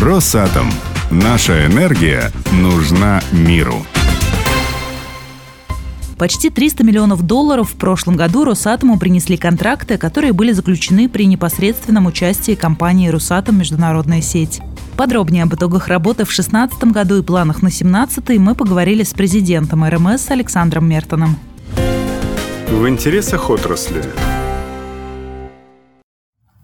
Росатом. Наша энергия нужна миру. Почти $300 миллионов в прошлом году Росатому принесли контракты, которые были заключены при непосредственном участии компании «Русатом. Международная сеть». Подробнее об итогах работы в 2016 году и планах на 2017 мы поговорили с президентом РМС Александром Мертеном. В интересах отрасли.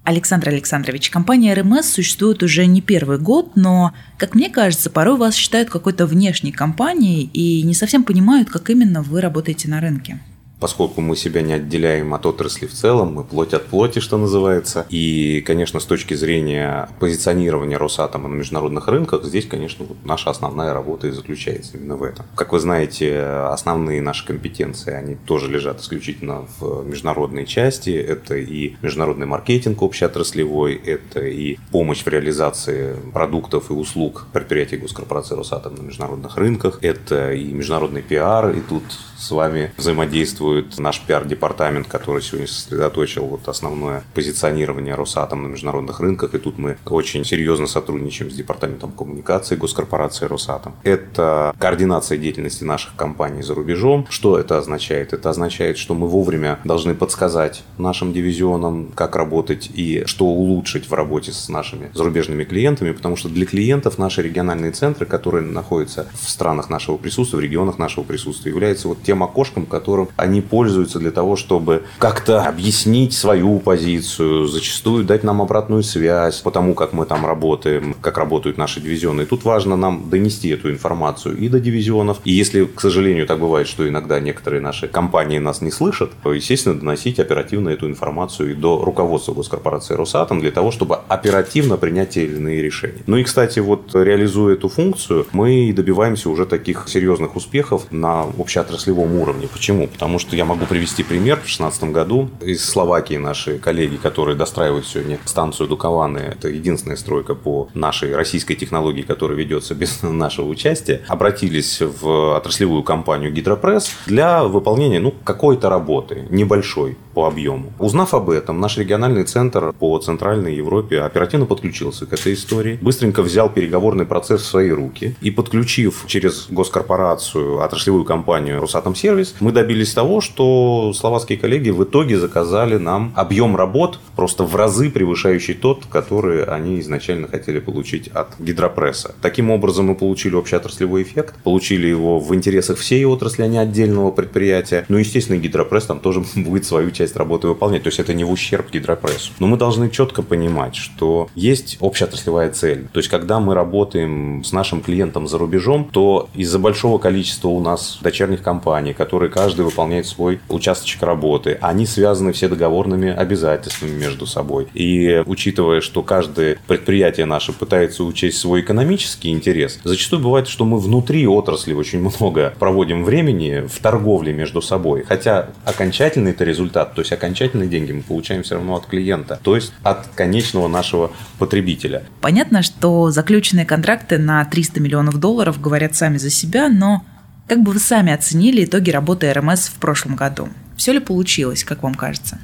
Александр Александрович, компания РМС существует уже не первый год, но, как мне кажется, порой вас считают какой-то внешней компанией и не совсем понимают, как именно вы работаете на рынке. Поскольку мы себя не отделяем от отрасли в целом, мы плоть от плоти, что называется. И, конечно, с точки зрения позиционирования Росатома на международных рынках, здесь, конечно, наша основная работа и заключается именно в этом. Как вы знаете, основные наши компетенции, они тоже лежат исключительно в международной части. Это и международный маркетинг общеотраслевой, это и помощь в реализации продуктов и услуг предприятий госкорпорации Росатом на международных рынках, это и международный пиар, и тут с вами взаимодействует наш пиар-департамент, который сегодня сосредоточил основное позиционирование Росатом на международных рынках. И тут мы очень серьезно сотрудничаем с департаментом коммуникации госкорпорации Росатом. Это координация деятельности наших компаний за рубежом. Что это означает? Это означает, что мы вовремя должны подсказать нашим дивизионам, как работать и что улучшить в работе с нашими зарубежными клиентами, потому что для клиентов наши региональные центры, которые находятся в странах нашего присутствия, в регионах нашего присутствия, являются тем окошком, которым они пользуются для того, чтобы как-то объяснить свою позицию, зачастую дать нам обратную связь по тому, как мы там работаем, как работают наши дивизионы. И тут важно нам донести эту информацию и до дивизионов. И если, к сожалению, так бывает, что иногда некоторые наши компании нас не слышат, то, естественно, доносить оперативно эту информацию и до руководства госкорпорации Росатом для того, чтобы оперативно принять те или иные решения. Ну и, кстати, реализуя эту функцию, мы добиваемся уже таких серьезных успехов на общеотраслевом уровне. Почему? Потому что я могу привести пример. В 2016 году из Словакии наши коллеги, которые достраивают сегодня станцию Дукованы, это единственная стройка по нашей российской технологии, которая ведется без нашего участия, обратились в отраслевую компанию «Гидропресс» для выполнения какой-то работы, небольшой по объему. Узнав об этом, наш региональный центр по Центральной Европе оперативно подключился к этой истории, быстренько взял переговорный процесс в свои руки и, подключив через госкорпорацию отраслевую компанию «Росатомсервис», мы добились того, что словацкие коллеги в итоге заказали нам объем работ, просто в разы превышающий тот, который они изначально хотели получить от Гидропресса. Таким образом, мы получили общеотраслевой эффект, получили его в интересах всей отрасли, а не отдельного предприятия. Ну, естественно, Гидропресс там тоже будет свою часть работы выполнять, то есть это не в ущерб Гидропрессу. Но мы должны четко понимать, что есть общеотраслевая цель. То есть, когда мы работаем с нашим клиентом за рубежом, то из-за большого количества у нас дочерних компаний, которые каждый выполняет свой участочек работы. Они связаны все договорными обязательствами между собой. И учитывая, что каждое предприятие наше пытается учесть свой экономический интерес, зачастую бывает, что мы внутри отрасли очень много проводим времени в торговле между собой. Хотя окончательный-то результат, то есть окончательные деньги мы получаем все равно от клиента, то есть от конечного нашего потребителя. Понятно, что заключенные контракты на $300 миллионов говорят сами за себя, но как бы вы сами оценили итоги работы РМС в прошлом году? Все ли получилось, как вам кажется?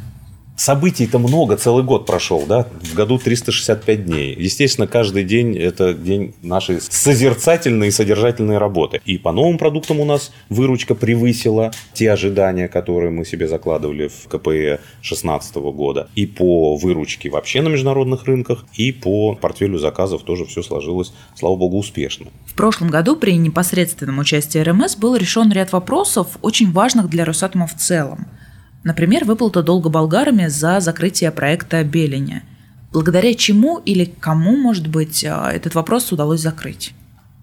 Событий-то много, целый год прошел, да? В году 365 дней. Естественно, каждый день – это день нашей созерцательной и содержательной работы. И по новым продуктам у нас выручка превысила те ожидания, которые мы себе закладывали в КПЭ 2016 года. И по выручке вообще на международных рынках, и по портфелю заказов тоже все сложилось, слава богу, успешно. В прошлом году при непосредственном участии РМС был решен ряд вопросов, очень важных для Росатома в целом. Например, выплата долга болгарами за закрытие проекта «Беллини». Благодаря чему или кому, может быть, этот вопрос удалось закрыть?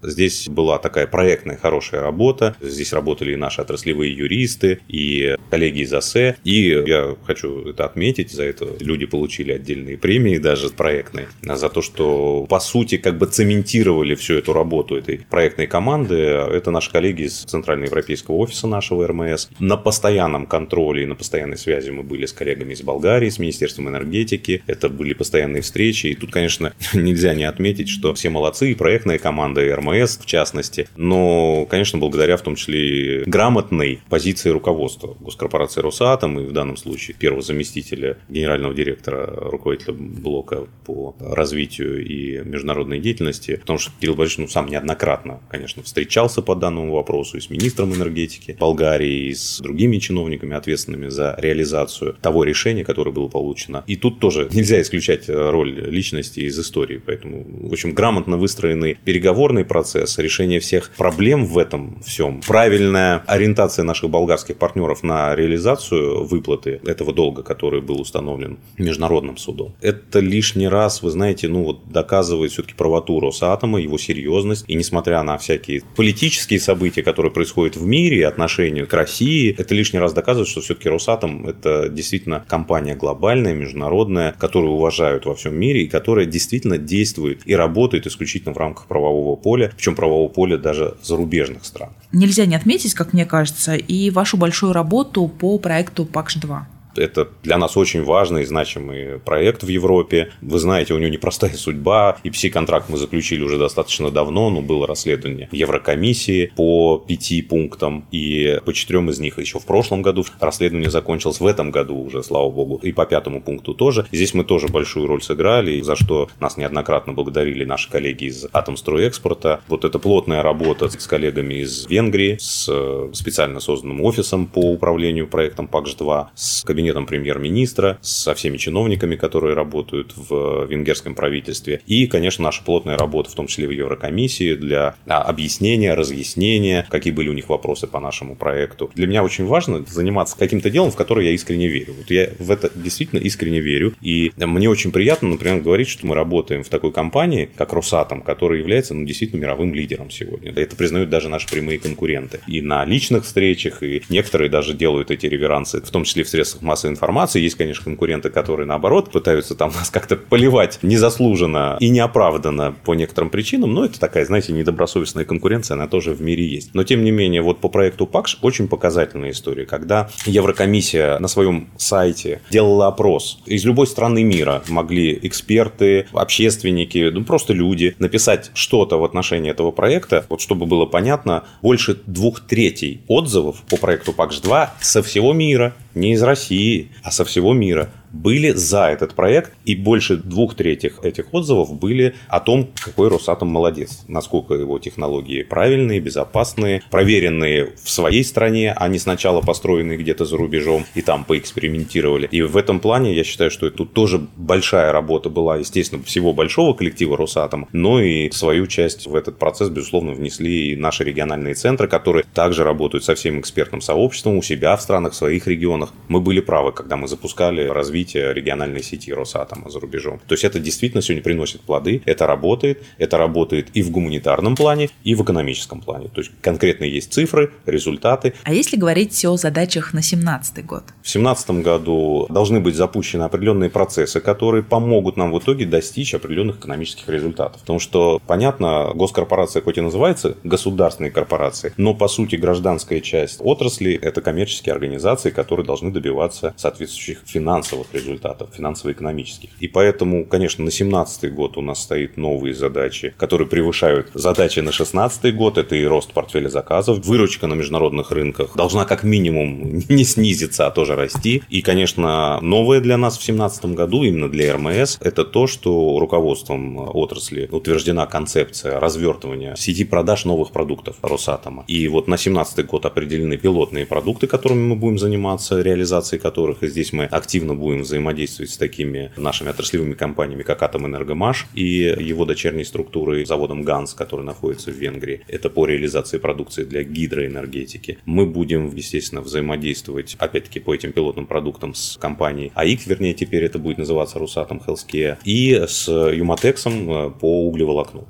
Здесь была такая проектная хорошая работа. Здесь работали и наши отраслевые юристы, и коллеги из АСЭ. И я хочу это отметить. За это люди получили отдельные премии, даже проектные, за то, что, по сути, цементировали всю эту работу этой проектной команды. Это наши коллеги из Центральноевропейского офиса нашего РМС. На постоянном контроле и на постоянной связи мы были с коллегами из Болгарии, с Министерством энергетики. Это были постоянные встречи. И тут, конечно, нельзя не отметить, что все молодцы, и проектная команда РМС, РМС в частности, но, конечно, благодаря в том числе грамотной позиции руководства госкорпорации «Росатом» и в данном случае первого заместителя генерального директора, руководителя блока по развитию и международной деятельности, потому что Кирилл Борисович сам неоднократно, конечно, встречался по данному вопросу и с министром энергетики Болгарии, и с другими чиновниками, ответственными за реализацию того решения, которое было получено. И тут тоже нельзя исключать роль личности из истории, поэтому, в общем, грамотно выстроенный переговорный процесс, решение всех проблем в этом всем, правильная ориентация наших болгарских партнеров на реализацию выплаты этого долга, который был установлен международным судом. Это лишний раз, вы знаете, доказывает все-таки правоту Росатома, его серьезность. И несмотря на всякие политические события, которые происходят в мире, отношения к России, это лишний раз доказывает, что все-таки Росатом – это действительно компания глобальная, международная, которую уважают во всем мире и которая действительно действует и работает исключительно в рамках правового поля, причем правового поля даже зарубежных стран. Нельзя не отметить, как мне кажется, и вашу большую работу по проекту ПАКШ-2. Это для нас очень важный и значимый проект в Европе. Вы знаете, у него непростая судьба. EPC-контракт мы заключили уже достаточно давно, но было расследование Еврокомиссии по 5 пунктам. И по 4 из них еще в прошлом году. Расследование закончилось в этом году уже, слава богу. И по 5-му пункту тоже. Здесь мы тоже большую роль сыграли, за что нас неоднократно благодарили наши коллеги из Атомстройэкспорта. Вот это плотная работа с коллегами из Венгрии, с специально созданным офисом по управлению проектом ПАКШ-2, с кабинетом премьер-министра, со всеми чиновниками, которые работают в венгерском правительстве. И, конечно, наша плотная работа, в том числе в Еврокомиссии, для объяснения, разъяснения, какие были у них вопросы по нашему проекту. Для меня очень важно заниматься каким-то делом, в которое я искренне верю. Вот я в это действительно искренне верю. И мне очень приятно, например, говорить, что мы работаем в такой компании, как Росатом, которая является действительно мировым лидером сегодня. Это признают даже наши прямые конкуренты. И на личных встречах, и некоторые даже делают эти реверансы, в том числе в средствах массовой информации. Есть, конечно, конкуренты, которые, наоборот, пытаются там нас как-то поливать незаслуженно и неоправданно по некоторым причинам, но это такая, знаете, недобросовестная конкуренция, она тоже в мире есть. Но, тем не менее, вот по проекту ПАКШ очень показательная история, когда Еврокомиссия на своем сайте делала опрос. Из любой страны мира могли эксперты, общественники, просто люди написать что-то в отношении этого проекта, вот чтобы было понятно, больше 2/3 отзывов по проекту ПАКШ-2 со всего мира, не из России, а со всего мира, были за этот проект, и больше 2/3 этих отзывов были о том, какой Росатом молодец, насколько его технологии правильные, безопасные, проверенные в своей стране, а не сначала построенные где-то за рубежом и там поэкспериментировали. И в этом плане я считаю, что тут тоже большая работа была, естественно, всего большого коллектива Росатома, но и свою часть в этот процесс, безусловно, внесли и наши региональные центры, которые также работают со всем экспертным сообществом у себя в странах, в своих регионах. Мы были правы, когда мы запускали развитие региональной сети Росатома за рубежом. То есть это действительно сегодня приносит плоды, это работает и в гуманитарном плане, и в экономическом плане. То есть конкретно есть цифры, результаты. А если говорить о задачах на 2017 год? В 2017 году должны быть запущены определенные процессы, которые помогут нам в итоге достичь определенных экономических результатов. Потому что, понятно, госкорпорация хоть и называется государственной корпорацией, но по сути гражданская часть отрасли – это коммерческие организации, которые должны добиваться соответствующих финансовых результатов, финансово-экономических. И поэтому, конечно, на 2017 год у нас стоят новые задачи, которые превышают задачи на 2016 год. Это и рост портфеля заказов. Выручка на международных рынках должна как минимум не снизиться, а тоже расти. И, конечно, новое для нас в 2017 году, именно для РМС, это то, что руководством отрасли утверждена концепция развертывания сети продаж новых продуктов Росатома. И вот на 2017 год определены пилотные продукты, которыми мы будем заниматься, реализацией которых. И здесь мы активно будем взаимодействовать с такими нашими отраслевыми компаниями, как Атом Энергомаш и его дочерней структурой, заводом ГАНС, который находится в Венгрии. Это по реализации продукции для гидроэнергетики. Мы будем, естественно, взаимодействовать, опять-таки, по этим пилотным продуктам с компанией АИК, вернее, теперь это будет называться Русатом Хелскея, и с Юматексом по углеволокну.